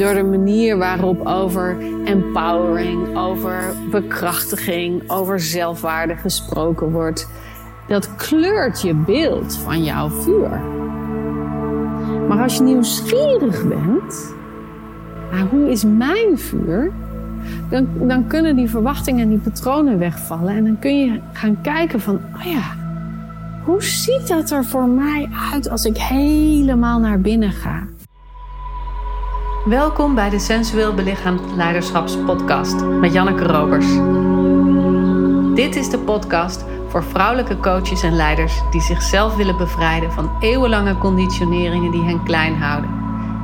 Door de manier waarop over empowering, over bekrachtiging, over zelfwaarde gesproken wordt. Dat kleurt je beeld van jouw vuur. Maar als je nieuwsgierig bent, hoe is mijn vuur? Dan kunnen die verwachtingen en die patronen wegvallen. En dan kun je gaan kijken van, oh ja, hoe ziet dat er voor mij uit als ik helemaal naar binnen ga? Welkom bij de Sensueel Belichaamd Leiderschapspodcast met Janneke Robers. Dit is de podcast voor vrouwelijke coaches en leiders die zichzelf willen bevrijden van eeuwenlange conditioneringen die hen klein houden.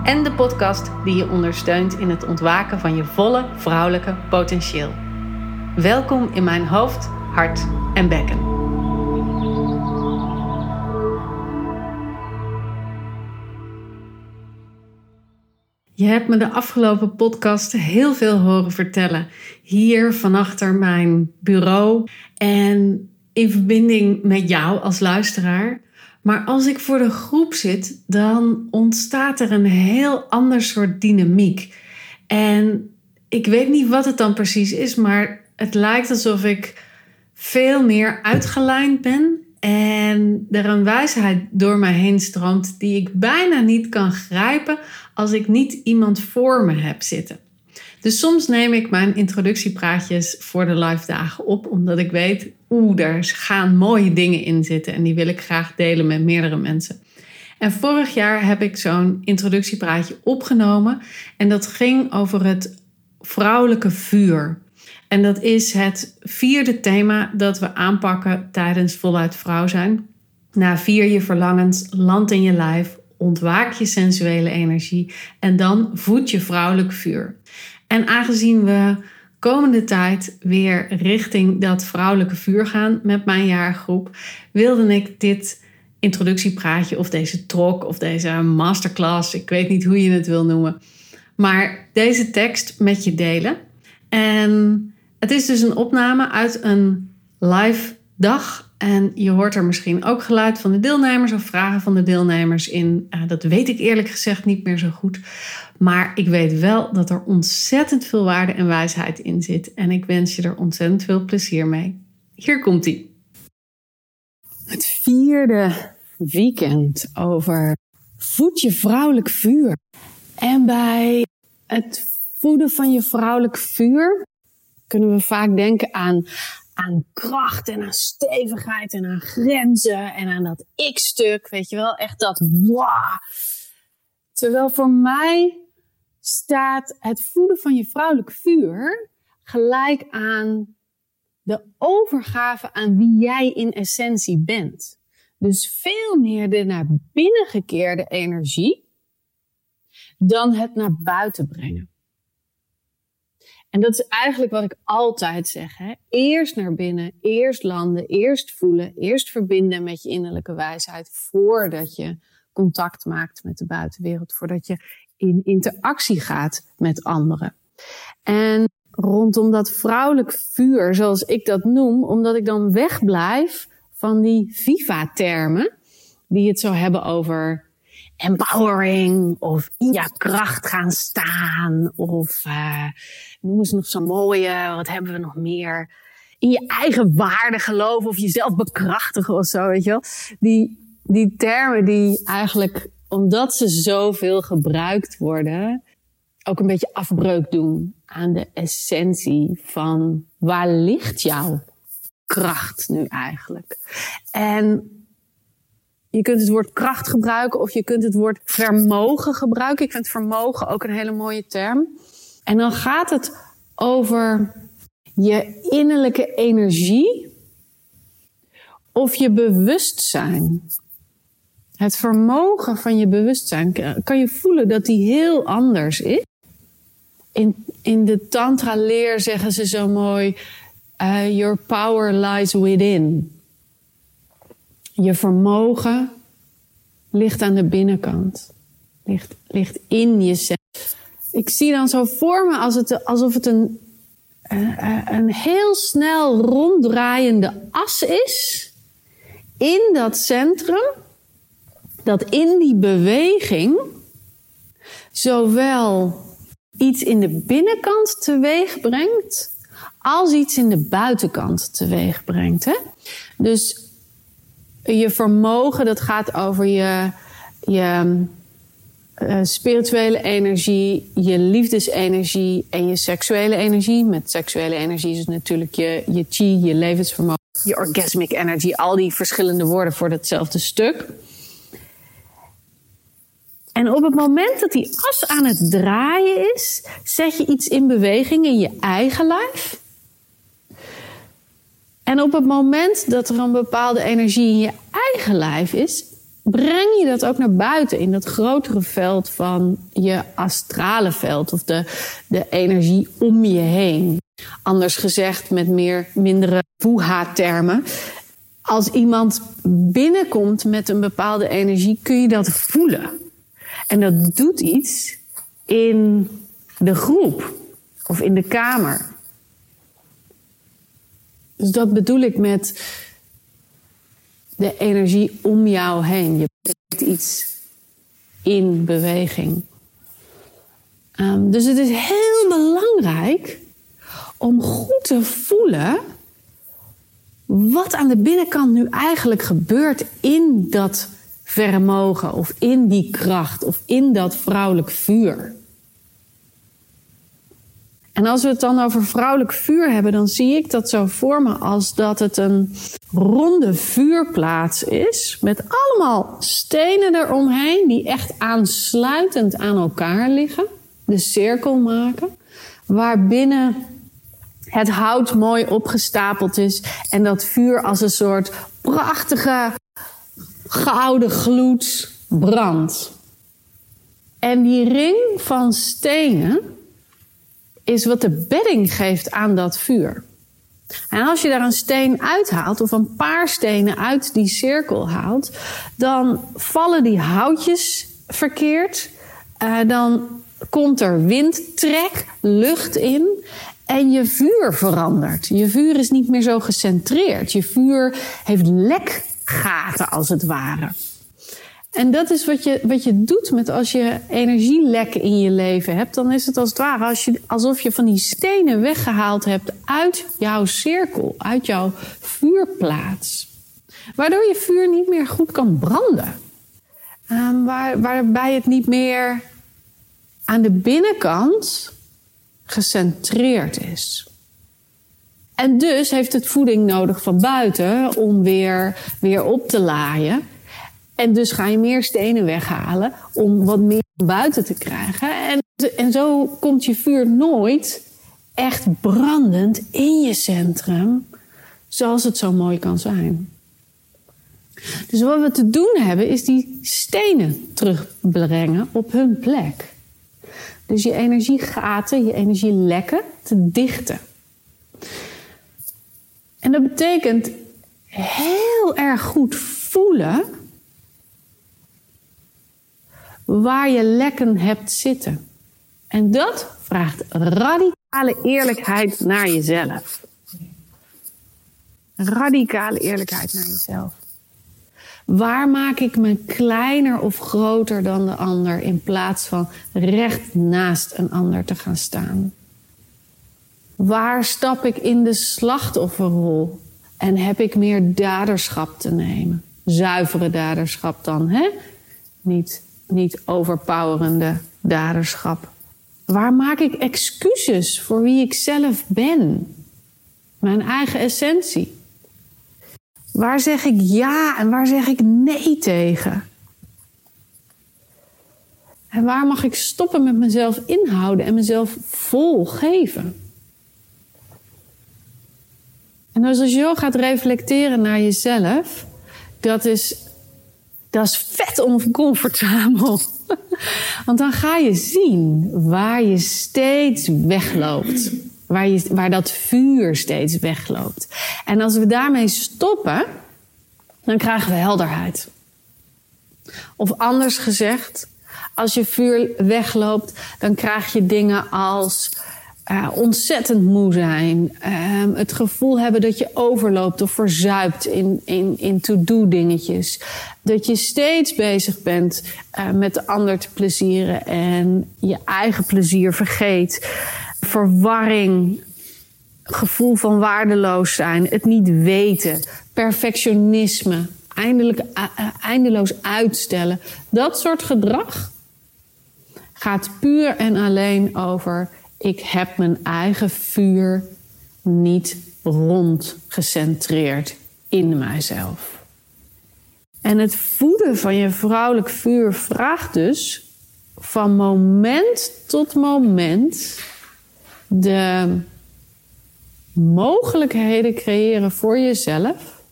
En de podcast die je ondersteunt in het ontwaken van je volle vrouwelijke potentieel. Welkom in mijn hoofd, hart en bekken. Je hebt me de afgelopen podcast heel veel horen vertellen. Hier vanachter mijn bureau en in verbinding met jou als luisteraar. Maar als ik voor de groep zit, dan ontstaat er een heel ander soort dynamiek. En ik weet niet wat het dan precies is, maar het lijkt alsof ik veel meer uitgelijnd ben. En er een wijsheid door mij heen stroomt die ik bijna niet kan grijpen als ik niet iemand voor me heb zitten. Dus soms neem ik mijn introductiepraatjes voor de live dagen op, omdat ik weet, daar gaan mooie dingen in zitten en die wil ik graag delen met meerdere mensen. En vorig jaar heb ik zo'n introductiepraatje opgenomen en dat ging over het vrouwelijke vuur. En dat is het 4e thema dat we aanpakken tijdens Voluit Vrouw Zijn. Na 4 je verlangens, land in je lijf, ontwaak je sensuele energie en dan voed je vrouwelijk vuur. En aangezien we komende tijd weer richting dat vrouwelijke vuur gaan met mijn jaargroep, wilde ik dit introductiepraatje of deze talk of deze masterclass, ik weet niet hoe je het wil noemen, maar deze tekst met je delen. En het is dus een opname uit een live dag en je hoort er misschien ook geluid van de deelnemers of vragen van de deelnemers in. Dat weet ik eerlijk gezegd niet meer zo goed. Maar ik weet wel dat er ontzettend veel waarde en wijsheid in zit. En ik wens je er ontzettend veel plezier mee. Hier komt-ie. Het 4e weekend over voed je vrouwelijk vuur. En bij het voeden van je vrouwelijk vuur kunnen we vaak denken aan kracht en aan stevigheid en aan grenzen en aan dat ik-stuk. Weet je wel, echt dat wow. Terwijl voor mij staat het voeden van je vrouwelijk vuur gelijk aan de overgave aan wie jij in essentie bent. Dus veel meer de naar binnen gekeerde energie dan het naar buiten brengen. En dat is eigenlijk wat ik altijd zeg. Hè? Eerst naar binnen, eerst landen, eerst voelen, eerst verbinden met je innerlijke wijsheid voordat je contact maakt met de buitenwereld, voordat je in interactie gaat met anderen. En rondom dat vrouwelijk vuur, zoals ik dat noem, omdat ik dan wegblijf van die viva-termen die het zo hebben over empowering of in je kracht gaan staan of noem eens nog zo'n mooie, wat hebben we nog meer? In je eigen waarde geloven of jezelf bekrachtigen of zo, weet je wel. Die termen die eigenlijk, omdat ze zoveel gebruikt worden, ook een beetje afbreuk doen aan de essentie van waar ligt jouw kracht nu eigenlijk? En je kunt het woord kracht gebruiken of je kunt het woord vermogen gebruiken. Ik vind vermogen ook een hele mooie term. En dan gaat het over je innerlijke energie of je bewustzijn. Het vermogen van je bewustzijn. Kan je voelen dat die heel anders is? In de tantra-leer zeggen ze zo mooi, your power lies within. Je vermogen ligt aan de binnenkant. Ligt in jezelf. Ik zie dan zo voor me alsof het een heel snel ronddraaiende as is. In dat centrum. Dat in die beweging zowel iets in de binnenkant teweeg brengt als iets in de buitenkant teweeg brengt. Hè? Dus je vermogen, dat gaat over je spirituele energie, je liefdesenergie en je seksuele energie. Met seksuele energie is het natuurlijk je chi, je levensvermogen, je orgasmic energy. Al die verschillende woorden voor datzelfde stuk. En op het moment dat die as aan het draaien is, zet je iets in beweging in je eigen lijf. En op het moment dat er een bepaalde energie in je eigen lijf is, breng je dat ook naar buiten in dat grotere veld van je astrale veld of de energie om je heen. Anders gezegd met mindere woeha-termen. Als iemand binnenkomt met een bepaalde energie, kun je dat voelen. En dat doet iets in de groep of in de kamer. Dus dat bedoel ik met de energie om jou heen. Je brengt iets in beweging. Dus het is heel belangrijk om goed te voelen wat aan de binnenkant nu eigenlijk gebeurt in dat vermogen of in die kracht of in dat vrouwelijk vuur. En als we het dan over vrouwelijk vuur hebben, dan zie ik dat zo voor me als dat het een ronde vuurplaats is met allemaal stenen eromheen die echt aansluitend aan elkaar liggen, de cirkel maken, waarbinnen het hout mooi opgestapeld is en dat vuur als een soort prachtige gouden gloed brandt. En die ring van stenen is wat de bedding geeft aan dat vuur. En als je daar een steen uithaalt of een paar stenen uit die cirkel haalt, dan vallen die houtjes verkeerd. Dan komt er windtrek, lucht in en je vuur verandert. Je vuur is niet meer zo gecentreerd. Je vuur heeft lekgaten als het ware. En dat is wat je doet met als je energielekken in je leven hebt. Dan is het als het ware alsof je van die stenen weggehaald hebt uit jouw cirkel, uit jouw vuurplaats. Waardoor je vuur niet meer goed kan branden. Waarbij het niet meer aan de binnenkant gecentreerd is. En dus heeft het voeding nodig van buiten om weer op te laaien. En dus ga je meer stenen weghalen om wat meer buiten te krijgen. En zo komt je vuur nooit echt brandend in je centrum, zoals het zo mooi kan zijn. Dus wat we te doen hebben, is die stenen terugbrengen op hun plek. Dus je energiegaten, je energielekken te dichten. En dat betekent heel erg goed voelen waar je lekken hebt zitten. En dat vraagt radicale eerlijkheid naar jezelf. Radicale eerlijkheid naar jezelf. Waar maak ik me kleiner of groter dan de ander in plaats van recht naast een ander te gaan staan? Waar stap ik in de slachtofferrol en heb ik meer daderschap te nemen? Zuivere daderschap dan, hè? Niet overpowerende daderschap. Waar maak ik excuses voor wie ik zelf ben? Mijn eigen essentie. Waar zeg ik ja en waar zeg ik nee tegen? En waar mag ik stoppen met mezelf inhouden en mezelf volgeven? En dus als je zo gaat reflecteren naar jezelf, dat is vet oncomfortabel. Want dan ga je zien waar je steeds wegloopt. Waar dat vuur steeds wegloopt. En als we daarmee stoppen, dan krijgen we helderheid. Of anders gezegd, als je vuur wegloopt, dan krijg je dingen als ontzettend moe zijn. Het gevoel hebben dat je overloopt of verzuipt in to-do dingetjes. Dat je steeds bezig bent met de ander te plezieren en je eigen plezier vergeet. Verwarring, gevoel van waardeloos zijn, het niet weten, perfectionisme, eindeloos uitstellen. Dat soort gedrag gaat puur en alleen over: ik heb mijn eigen vuur niet rondgecentreerd in mijzelf. En het voeden van je vrouwelijk vuur vraagt dus van moment tot moment de mogelijkheden creëren voor jezelf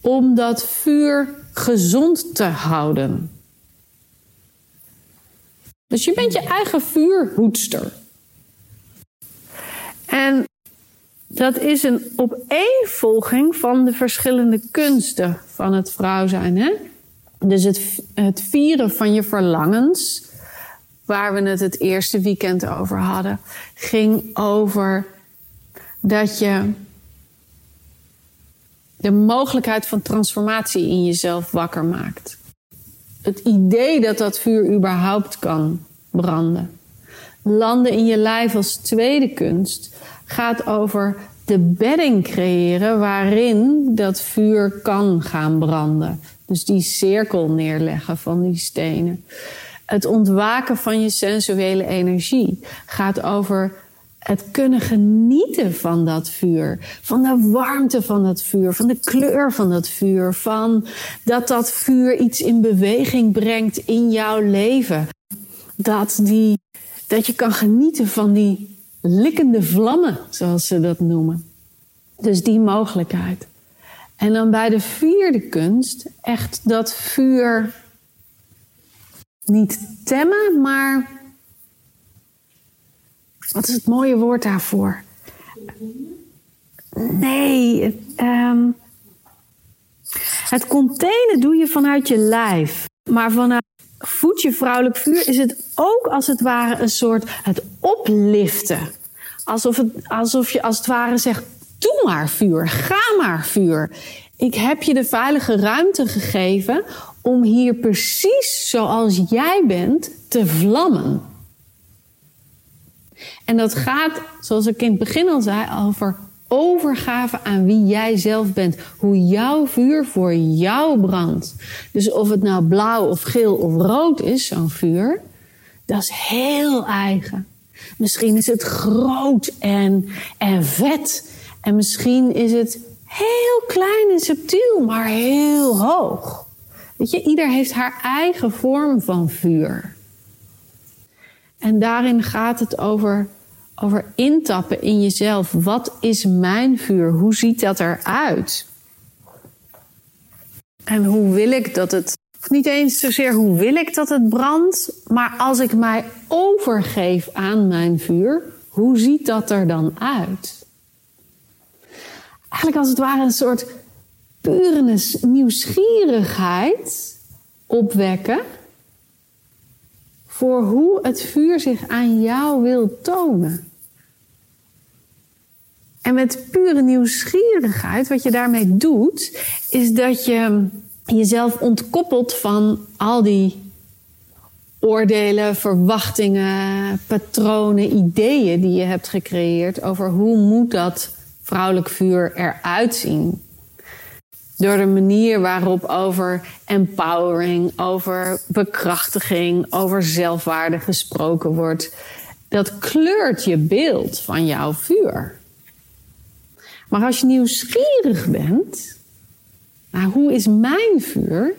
om dat vuur gezond te houden. Dus je bent je eigen vuurhoedster. En dat is een opeenvolging van de verschillende kunsten van het vrouw zijn. Hè? Dus het vieren van je verlangens, waar we het eerste weekend over hadden, ging over dat je de mogelijkheid van transformatie in jezelf wakker maakt. Het idee dat dat vuur überhaupt kan branden. Landen in je lijf als tweede kunst gaat over de bedding creëren waarin dat vuur kan gaan branden. Dus die cirkel neerleggen van die stenen. Het ontwaken van je sensuele energie gaat over het kunnen genieten van dat vuur. Van de warmte van dat vuur. Van de kleur van dat vuur. Van dat vuur iets in beweging brengt in jouw leven. Dat je kan genieten van die likkende vlammen, zoals ze dat noemen. Dus die mogelijkheid. En dan bij de vierde kunst echt dat vuur niet temmen, maar wat is het mooie woord daarvoor? Nee, het containen doe je vanuit je lijf. Maar vanuit voed je vrouwelijk vuur is het ook als het ware een soort het opliften. Alsof je als het ware zegt, doe maar vuur, ga maar vuur. Ik heb je de veilige ruimte gegeven om hier precies zoals jij bent te vlammen. En dat gaat, zoals ik in het begin al zei, over overgave aan wie jij zelf bent. Hoe jouw vuur voor jou brandt. Dus of het nou blauw of geel of rood is, zo'n vuur, dat is heel eigen. Misschien is het groot en vet. En misschien is het heel klein en subtiel, maar heel hoog. Weet je, ieder heeft haar eigen vorm van vuur. En daarin gaat het over intappen in jezelf. Wat is mijn vuur? Hoe ziet dat eruit? En hoe wil ik dat het... Of niet eens zozeer hoe wil ik dat het brandt, maar als ik mij overgeef aan mijn vuur, hoe ziet dat er dan uit? Eigenlijk als het ware een soort pure nieuwsgierigheid opwekken voor hoe het vuur zich aan jou wil tonen. En met pure nieuwsgierigheid, wat je daarmee doet, is dat je jezelf ontkoppelt van al die oordelen, verwachtingen, patronen, ideeën die je hebt gecreëerd over hoe moet dat vrouwelijk vuur eruit zien. Door de manier waarop over empowering, over bekrachtiging, over zelfwaarde gesproken wordt. Dat kleurt je beeld van jouw vuur. Maar als je nieuwsgierig bent, nou, hoe is mijn vuur?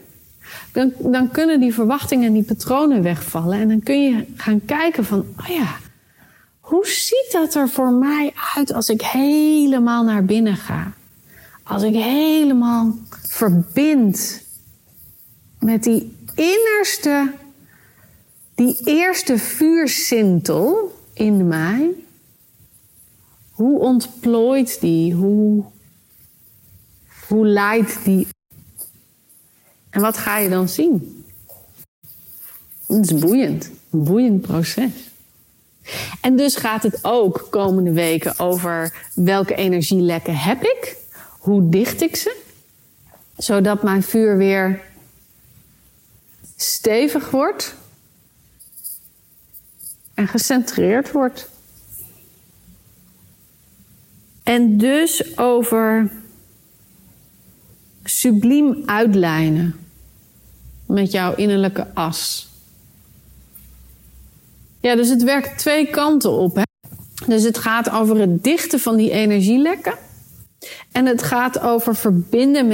Dan kunnen die verwachtingen en die patronen wegvallen. En dan kun je gaan kijken van, oh ja, hoe ziet dat er voor mij uit als ik helemaal naar binnen ga? Als ik helemaal verbind met die innerste, die eerste vuursintel in mij. Hoe ontplooit die? Hoe leidt die? En wat ga je dan zien? Het is boeiend. Een boeiend proces. En dus gaat het ook komende weken over welke energielekken heb ik? Hoe dicht ik ze? Zodat mijn vuur weer stevig wordt en gecentreerd wordt. En dus over subliem uitlijnen met jouw innerlijke as. Ja, dus het werkt twee kanten op. Hè? Dus het gaat over het dichten van die energielekken. En het gaat over verbinden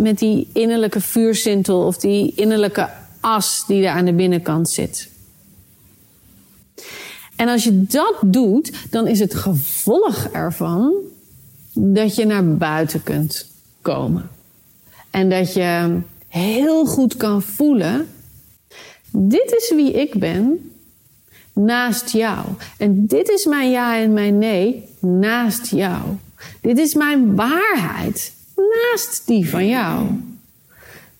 met die innerlijke vuursintel of die innerlijke as die er aan de binnenkant zit. En als je dat doet, dan is het gevolg ervan dat je naar buiten kunt komen. En dat je heel goed kan voelen, dit is wie ik ben naast jou. En dit is mijn ja en mijn nee naast jou. Dit is mijn waarheid naast die van jou.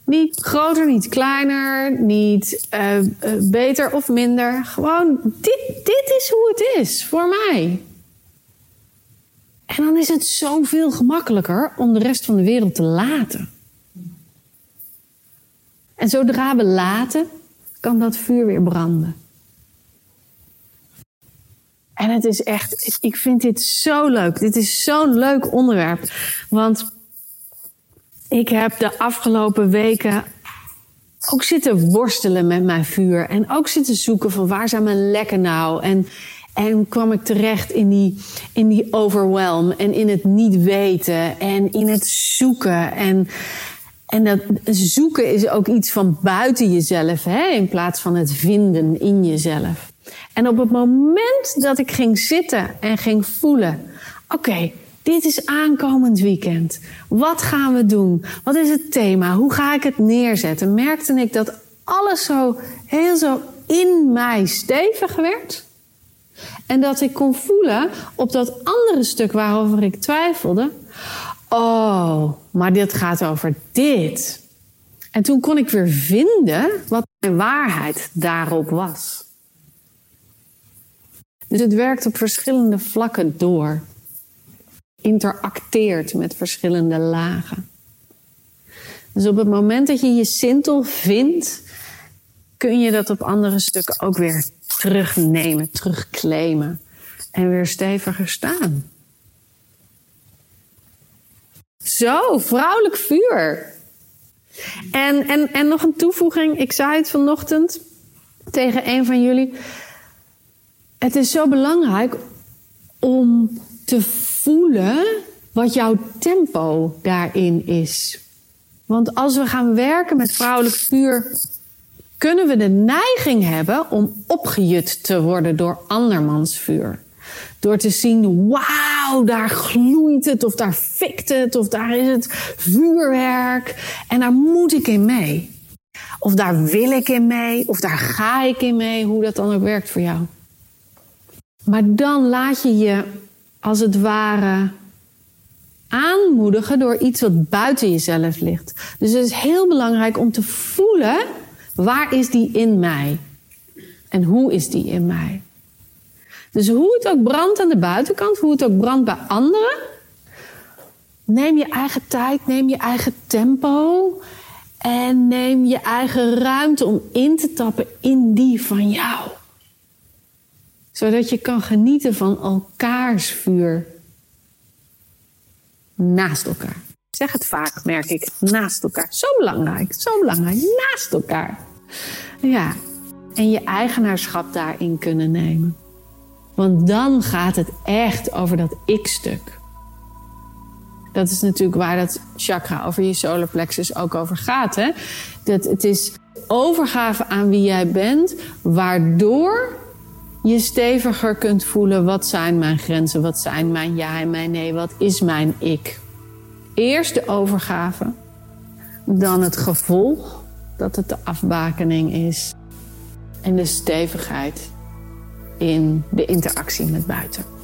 Niet groter, niet kleiner, niet beter of minder. Gewoon, dit is hoe het is voor mij. En dan is het zoveel gemakkelijker om de rest van de wereld te laten. En zodra we laten, kan dat vuur weer branden. En het is echt, ik vind dit zo leuk. Dit is zo'n leuk onderwerp. Want ik heb de afgelopen weken ook zitten worstelen met mijn vuur. En ook zitten zoeken van waar zijn mijn lekken nou? En kwam ik terecht in die overwhelm. En in het niet weten. En in het zoeken. En dat zoeken is ook iets van buiten jezelf. Hè? In plaats van het vinden in jezelf. En op het moment dat ik ging zitten en ging voelen, oké, dit is aankomend weekend. Wat gaan we doen? Wat is het thema? Hoe ga ik het neerzetten? Merkte ik dat alles heel in mij stevig werd. En dat ik kon voelen op dat andere stuk waarover ik twijfelde. Oh, maar dit gaat over dit. En toen kon ik weer vinden wat mijn waarheid daarop was. Dus het werkt op verschillende vlakken door. Interacteert met verschillende lagen. Dus op het moment dat je je sintel vindt, kun je dat op andere stukken ook weer terugnemen, terugclaimen. En weer steviger staan. Zo, vrouwelijk vuur. En nog een toevoeging. Ik zei het vanochtend tegen een van jullie. Het is zo belangrijk om te voelen wat jouw tempo daarin is. Want als we gaan werken met vrouwelijk vuur, kunnen we de neiging hebben om opgejut te worden door andermans vuur. Door te zien, wauw, daar gloeit het of daar fikt het of daar is het vuurwerk. En daar moet ik in mee. Of daar wil ik in mee of daar ga ik in mee. Hoe dat dan ook werkt voor jou. Maar dan laat je je als het ware aanmoedigen door iets wat buiten jezelf ligt. Dus het is heel belangrijk om te voelen, waar is die in mij? En hoe is die in mij? Dus hoe het ook brandt aan de buitenkant, hoe het ook brandt bij anderen. Neem je eigen tijd, neem je eigen tempo. En neem je eigen ruimte om in te tappen in die van jou. Zodat je kan genieten van elkaars vuur. Naast elkaar. Ik zeg het vaak, merk ik. Naast elkaar. Zo belangrijk. Zo belangrijk. Naast elkaar. Ja. En je eigenaarschap daarin kunnen nemen. Want dan gaat het echt over dat ik-stuk. Dat is natuurlijk waar dat chakra over je solar plexus ook over gaat. Hè? Dat het is overgave aan wie jij bent. Waardoor je steviger kunt voelen, wat zijn mijn grenzen, wat zijn mijn ja en mijn nee, wat is mijn ik. Eerst de overgave, dan het gevolg dat het de afbakening is en de stevigheid in de interactie met buiten.